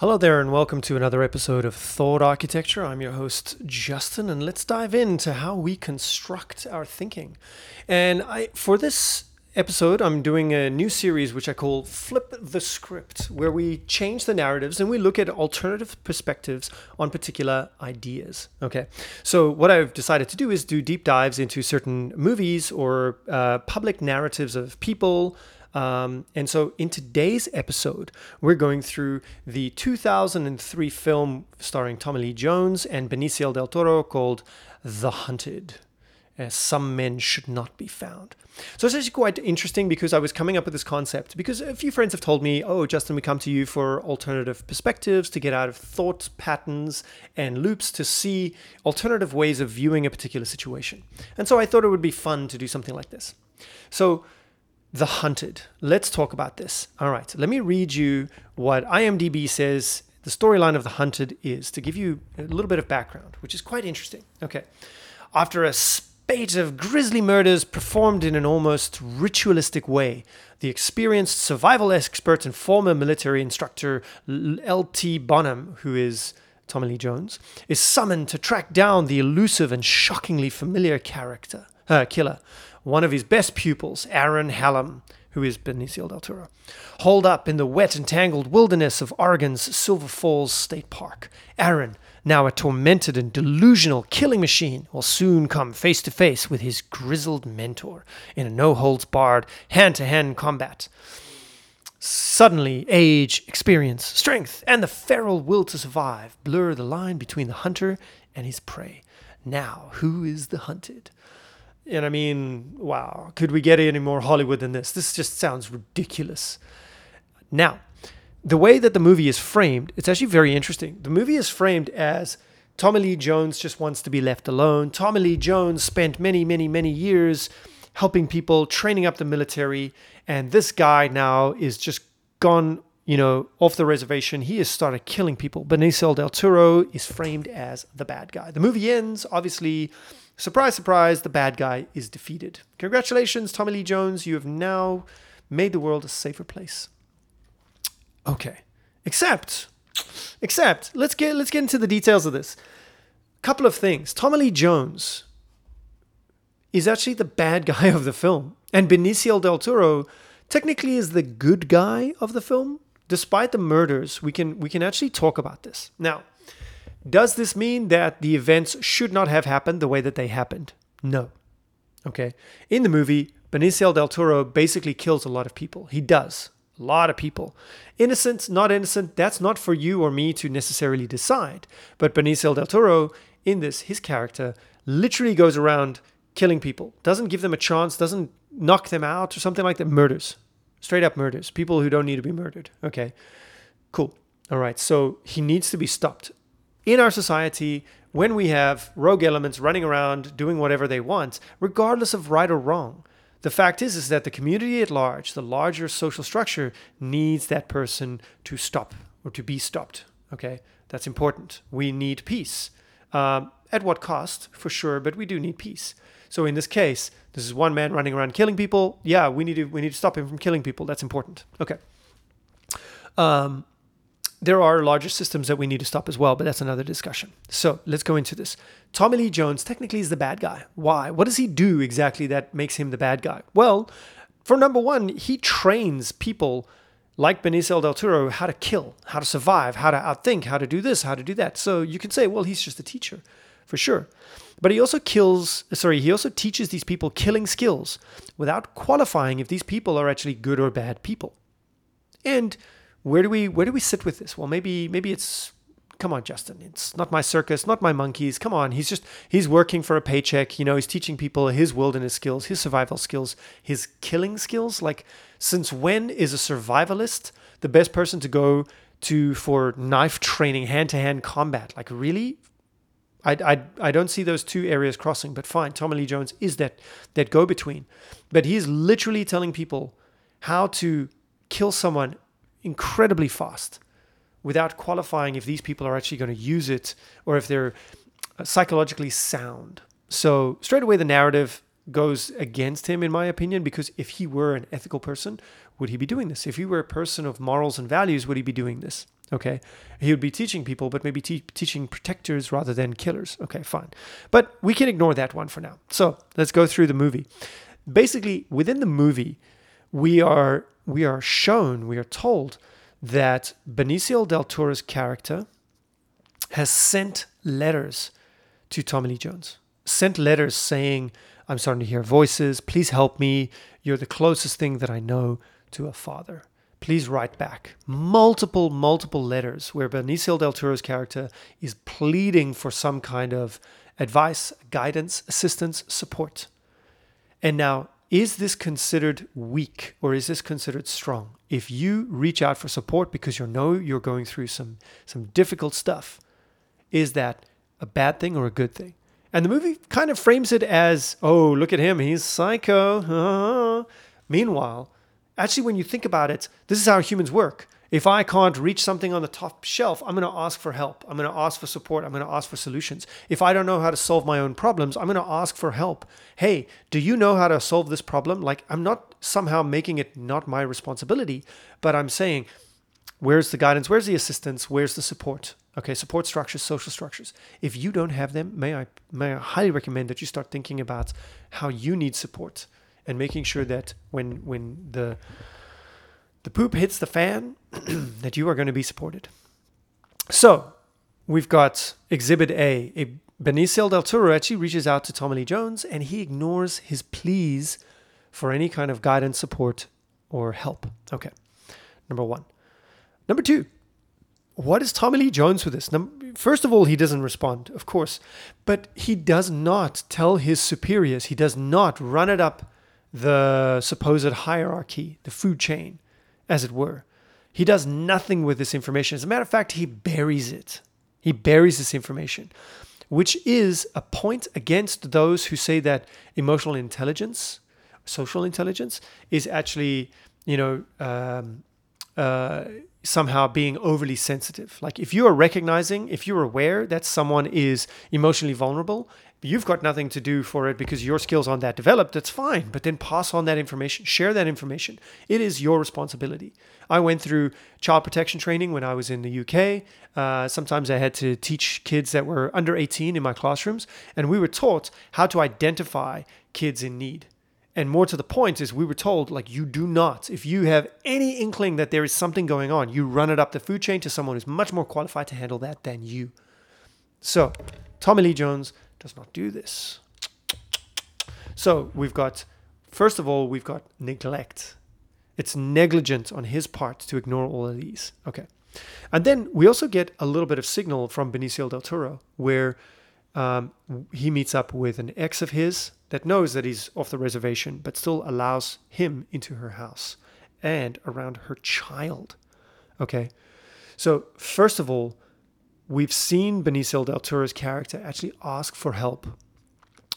Hello there and welcome to another episode of Thought Architecture. I'm your host, Justin, and let's dive into how we construct our thinking. And for this episode, I'm doing a new series which I call Flip the Script, where we change the narratives and we look at alternative perspectives on particular ideas. Okay, so what I've decided to do is do deep dives into certain movies or public narratives of people, and so in today's episode, we're going through the 2003 film starring Tommy Lee Jones and Benicio del Toro called The Hunted, as Some Men Should Not Be Found. So it's actually quite interesting because I was coming up with this concept because a few friends have told me, oh, Justin, we come to you for alternative perspectives to get out of thought patterns and loops to see alternative ways of viewing a particular situation. And so I thought it would be fun to do something like this. So The Hunted. Let's talk about this. All right, let me read you what IMDb says the storyline of The Hunted is to give you a little bit of background, which is quite interesting. Okay. After a spate of grisly murders performed in an almost ritualistic way, the experienced survival expert and former military instructor L.T. Bonham, who is Tommy Lee Jones, is summoned to track down the elusive and shockingly familiar killer. One of his best pupils, Aaron Hallam, who is Benicio del Toro, holed up in the wet and tangled wilderness of Oregon's Silver Falls State Park. Aaron, now a tormented and delusional killing machine, will soon come face to face with his grizzled mentor in a no-holds-barred, hand-to-hand combat. Suddenly, age, experience, strength, and the feral will to survive blur the line between the hunter and his prey. Now, who is the hunted? And I mean, wow, could we get any more Hollywood than this? This just sounds ridiculous. Now, the way that the movie is framed, it's actually very interesting. The movie is framed as Tommy Lee Jones just wants to be left alone. Tommy Lee Jones spent many, many, many years helping people, training up the military. And this guy now is just gone, you know, off the reservation. He has started killing people. Benicio del Toro is framed as the bad guy. The movie ends, obviously. Surprise, surprise, the bad guy is defeated. Congratulations, Tommy Lee Jones. You have now made the world a safer place. Okay. Except, let's get into the details of this. A couple of things. Tommy Lee Jones is actually the bad guy of the film. And Benicio del Toro technically is the good guy of the film. Despite the murders, we can actually talk about this. Now, does this mean that the events should not have happened the way that they happened? No. Okay. In the movie, Benicio del Toro basically kills a lot of people. He does. A lot of people. Innocent, not innocent, that's not for you or me to necessarily decide. But Benicio del Toro, in this, his character, literally goes around killing people. Doesn't give them a chance, doesn't knock them out or something like that. Murders. Straight up murders. People who don't need to be murdered. Okay. Cool. All right. So he needs to be stopped. In our society, when we have rogue elements running around doing whatever they want, regardless of right or wrong, the fact is that the community at large, the larger social structure, needs that person to stop or to be stopped. Okay, that's important. We need peace. At what cost? For sure, but we do need peace. So in this case, this is one man running around killing people. Yeah, we need to stop him from killing people. That's important. Okay. There are larger systems that we need to stop as well, but that's another discussion. So let's go into this. Tommy Lee Jones technically is the bad guy. Why? What does he do exactly that makes him the bad guy? Well, for number one, he trains people like Benicio del Toro how to kill, how to survive, how to outthink, how to do this, how to do that. So you can say, well, he's just a teacher, for sure. But he also teaches these people killing skills without qualifying if these people are actually good or bad people. And Where do we sit with this? Well, maybe it's, come on, Justin, it's not my circus, not my monkeys. Come on, he's working for a paycheck. You know, he's teaching people his wilderness skills, his survival skills, his killing skills. Like, since when is a survivalist the best person to go to for knife training, hand-to-hand combat? Like, really? I don't see those two areas crossing. But fine, Tommy Lee Jones is that go-between. But he's literally telling people how to kill someone incredibly fast without qualifying if these people are actually going to use it or if they're psychologically sound. So straight away the narrative goes against him, in my opinion, because if he were an ethical person, would he be doing this? If he were a person of morals and values, would he be doing this? Okay, he would be teaching people, but maybe teaching protectors rather than killers. Okay, fine. But we can ignore that one for now. So let's go through the movie. Basically, within the movie, we are told that Benicio del Toro's character has sent letters to Tommy Lee Jones. Sent letters saying, I'm starting to hear voices. Please help me. You're the closest thing that I know to a father. Please write back. Multiple letters where Benicio del Toro's character is pleading for some kind of advice, guidance, assistance, support. And now, is this considered weak or is this considered strong? If you reach out for support because you know you're going through some difficult stuff, is that a bad thing or a good thing? And the movie kind of frames it as, oh, look at him, he's psycho. Meanwhile, actually, when you think about it, this is how humans work. If I can't reach something on the top shelf, I'm going to ask for help. I'm going to ask for support. I'm going to ask for solutions. If I don't know how to solve my own problems, I'm going to ask for help. Hey, do you know how to solve this problem? Like, I'm not somehow making it not my responsibility, but I'm saying, where's the guidance? Where's the assistance? Where's the support? Okay, support structures, social structures. If you don't have them, may I highly recommend that you start thinking about how you need support and making sure that when the poop hits the fan, that you are going to be supported. So we've got Exhibit A. Benicio del Toro actually reaches out to Tommy Lee Jones and he ignores his pleas for any kind of guidance, support, or help. Okay, number one. Number two. What is Tommy Lee Jones with this? First of all, he doesn't respond, of course, but he does not tell his superiors. He does not run it up the supposed hierarchy, the food chain, as it were. He does nothing with this information. As a matter of fact, he buries it. He buries this information, which is a point against those who say that emotional intelligence, social intelligence, is actually, somehow being overly sensitive. Like if you are recognizing, if you're aware that someone is emotionally vulnerable, you've got nothing to do for it because your skills aren't that developed, that's fine. But then pass on that information, share that information. It is your responsibility. I went through child protection training when I was in the UK. Sometimes I had to teach kids that were under 18 in my classrooms, and we were taught how to identify kids in need. And more to the point is we were told, like, you do not, if you have any inkling that there is something going on, you run it up the food chain to someone who's much more qualified to handle that than you. So Tommy Lee Jones does not do this. So we've got, first of all, we've got neglect. It's negligent on his part to ignore all of these. Okay. And then we also get a little bit of signal from Benicio del Toro where he meets up with an ex of his that knows that he's off the reservation, but still allows him into her house and around her child. Okay. So first of all, we've seen Benicio del Toro's character actually ask for help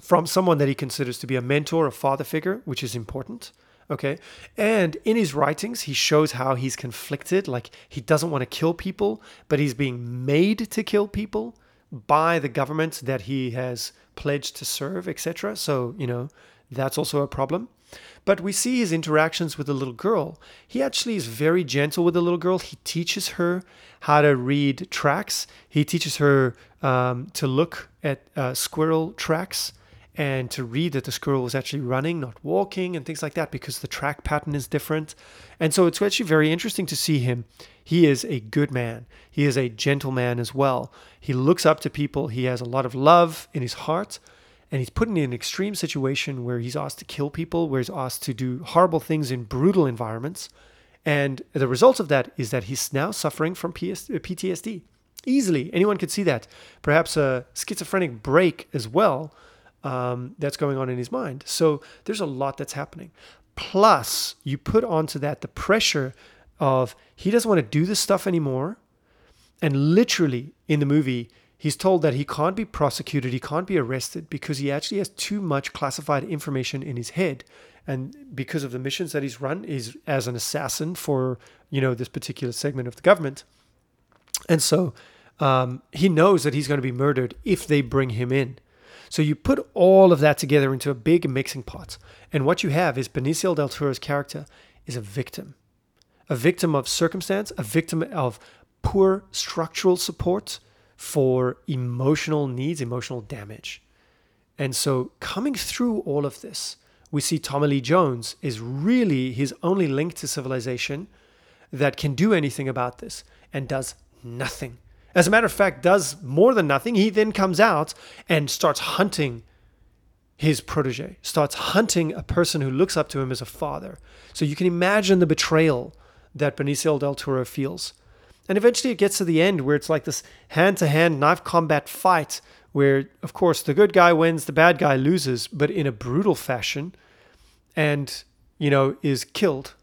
from someone that he considers to be a mentor, a father figure, which is important. Okay. And in his writings, he shows how he's conflicted. Like he doesn't want to kill people, but he's being made to kill people by the government that he has pledged to serve, etc. So, that's also a problem. But we see his interactions with the little girl. He actually is very gentle with the little girl. He teaches her how to read tracks. He teaches her to look at squirrel tracks and to read that the squirrel was actually running, not walking, and things like that because the track pattern is different. And so it's actually very interesting to see him. He is a good man. He is a gentleman as well. He looks up to people. He has a lot of love in his heart. And he's put in an extreme situation where he's asked to kill people, where he's asked to do horrible things in brutal environments. And the result of that is that he's now suffering from PTSD. Easily, anyone could see that. Perhaps a schizophrenic break as well. That's going on in his mind. So there's a lot that's happening. Plus, you put onto that the pressure of he doesn't want to do this stuff anymore. And literally in the movie, he's told that he can't be prosecuted, he can't be arrested because he actually has too much classified information in his head. And because of the missions that he's run is as an assassin for, this particular segment of the government. And so he knows that he's going to be murdered if they bring him in. So you put all of that together into a big mixing pot. And what you have is Benicio del Toro's character is a victim. A victim of circumstance, a victim of poor structural support for emotional needs, emotional damage. And so coming through all of this, we see Tommy Lee Jones is really his only link to civilization that can do anything about this, and does nothing. As a matter of fact, does more than nothing. He then comes out and starts hunting his protege, starts hunting a person who looks up to him as a father. So you can imagine the betrayal that Benicio del Toro feels. And eventually it gets to the end where it's like this hand-to-hand knife combat fight where, of course, the good guy wins, the bad guy loses, but in a brutal fashion and, you know, is killed.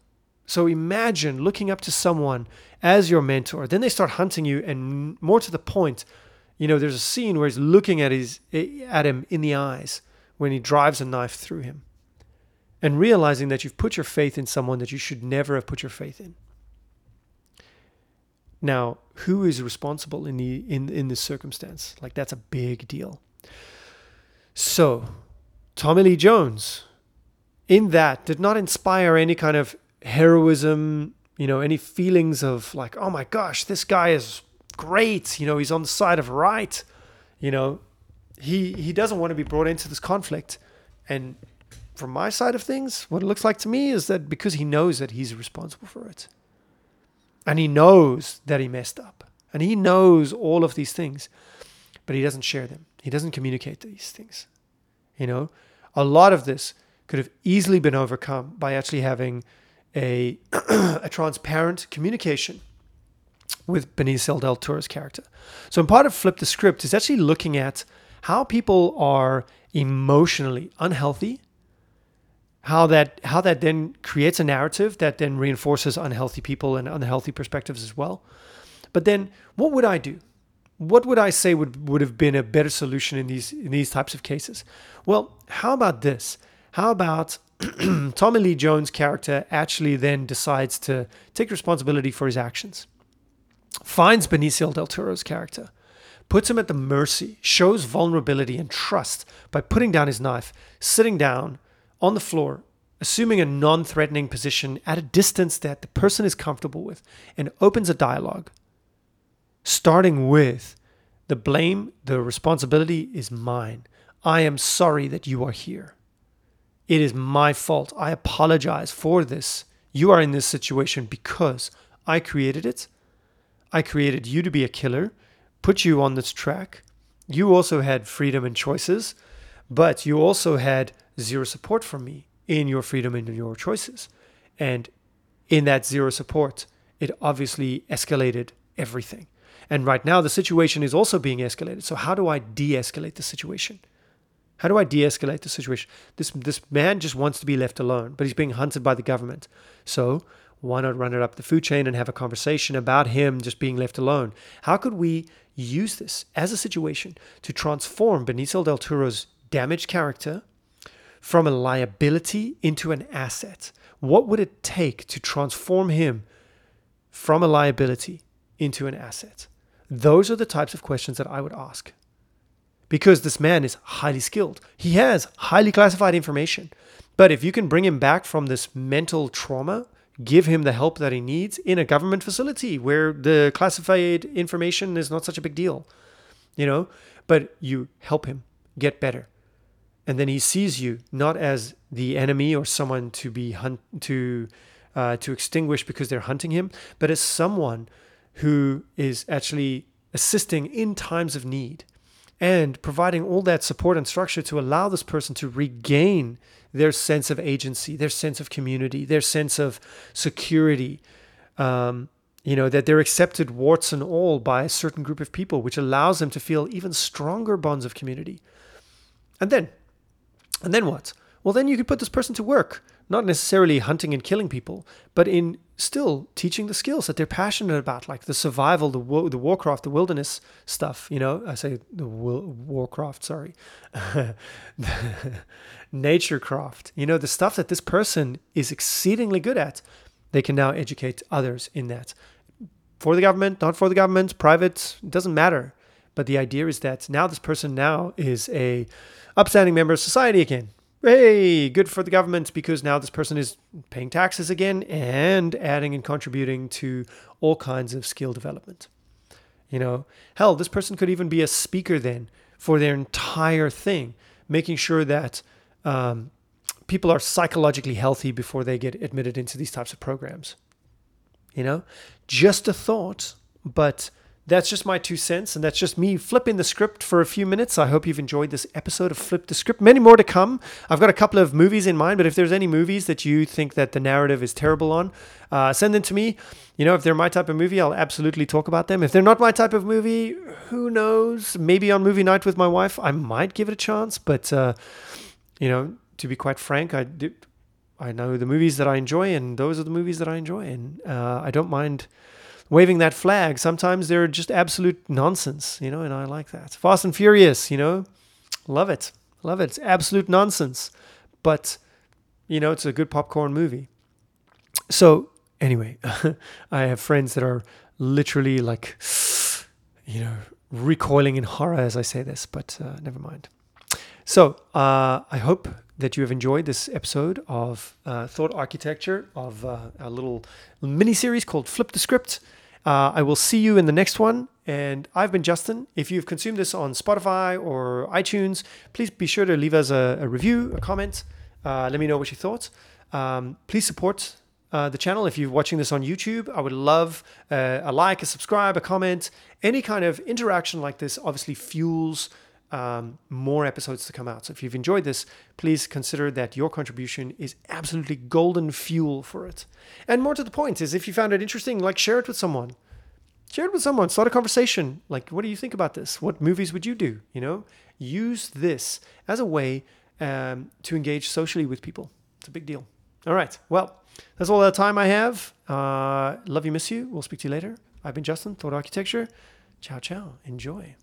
So imagine looking up to someone as your mentor. Then they start hunting you, and more to the point, you know, there's a scene where he's looking at him in the eyes when he drives a knife through him, and realizing that you've put your faith in someone that you should never have put your faith in. Now, who is responsible in this circumstance? Like, that's a big deal. So, Tommy Lee Jones, in that, did not inspire any kind of heroism, you know, any feelings of like, oh my gosh, this guy is great, you know, he's on the side of right, you know, he doesn't want to be brought into this conflict. And from my side of things, what it looks like to me is that because he knows that he's responsible for it, and he knows that he messed up, and he knows all of these things, but he doesn't share them, he doesn't communicate these things. You know, a lot of this could have easily been overcome by actually having a transparent communication with Benicio del Toro's character. So in part of Flip the Script is actually looking at how people are emotionally unhealthy, how that then creates a narrative that then reinforces unhealthy people and unhealthy perspectives as well. But then what would I do? What would I say would have been a better solution in these types of cases? Well, how about this? How about Tommy Lee Jones' character actually then decides to take responsibility for his actions, finds Benicio del Toro's character, puts him at the mercy, shows vulnerability and trust by putting down his knife, sitting down on the floor, assuming a non-threatening position at a distance that the person is comfortable with, and opens a dialogue, starting with the blame, the responsibility is mine. I am sorry that you are here. It is my fault. I apologize for this. You are in this situation because I created it. I created you to be a killer, put you on this track. You also had freedom and choices, but you also had zero support from me in your freedom and in your choices. And in that zero support, it obviously escalated everything. And right now the situation is also being escalated. So how do I de-escalate the situation? How do I de-escalate the situation? This man just wants to be left alone, but he's being hunted by the government. So why not run it up the food chain and have a conversation about him just being left alone? How could we use this as a situation to transform Benicio del Toro's damaged character from a liability into an asset? What would it take to transform him from a liability into an asset? Those are the types of questions that I would ask. Because this man is highly skilled. He has highly classified information. But if you can bring him back from this mental trauma, give him the help that he needs in a government facility where the classified information is not such a big deal, you know, but you help him get better. And then he sees you not as the enemy or someone to be to extinguish because they're hunting him, but as someone who is actually assisting in times of need, and providing all that support and structure to allow this person to regain their sense of agency, their sense of community, their sense of security, you know, that they're accepted warts and all by a certain group of people, which allows them to feel even stronger bonds of community. And then what? Well, then you could put this person to work, not necessarily hunting and killing people, but in still teaching the skills that they're passionate about, like the survival, the Warcraft, the wilderness stuff, you know, I say the Warcraft, sorry, Naturecraft, you know, the stuff that this person is exceedingly good at, they can now educate others in that. For the government, not for the government, private, it doesn't matter. But the idea is that now this person now is a upstanding member of society again. hey, good for the government, because now this person is paying taxes again and adding and contributing to all kinds of skill development. You know, hell, this person could even be a speaker then for their entire thing, making sure that people are psychologically healthy before they get admitted into these types of programs. You know, just a thought, but that's just my 2 cents, and that's just me flipping the script for a few minutes. I hope you've enjoyed this episode of Flip the Script. Many more to come. I've got a couple of movies in mind, but if there's any movies that you think that the narrative is terrible on, send them to me. You know, if they're my type of movie, I'll absolutely talk about them. If they're not my type of movie, who knows? Maybe on movie night with my wife, I might give it a chance. But, you know, to be quite frank, I know the movies that I enjoy, and those are the movies that I enjoy. And I don't mind waving that flag. Sometimes they're just absolute nonsense, you know, and I like that. Fast and Furious, you know, love it. Love it. It's absolute nonsense. But, you know, it's a good popcorn movie. So, anyway, I have friends that are literally like, you know, recoiling in horror as I say this, but never mind. So, I hope that you have enjoyed this episode of Thought Architecture, of our little mini-series called Flip the Script. I will see you in the next one, and I've been Justin. If you've consumed this on Spotify or iTunes, please be sure to leave us a review, a comment. Let me know what you thought. Please support the channel. If you're watching this on YouTube, I would love a like, a subscribe, a comment. Any kind of interaction like this obviously fuels more episodes to come out. So if you've enjoyed this, please consider that your contribution is absolutely golden fuel for it. And more to the point is, if you found it interesting, like, share it with someone. Share it with someone. Start a conversation. Like, what do you think about this? What movies would you do? You know, use this as a way to engage socially with people. It's a big deal. All right. Well, that's all the time I have. Love you, miss you. We'll speak to you later. I've been Justin, Thought Architecture. Ciao, ciao. Enjoy.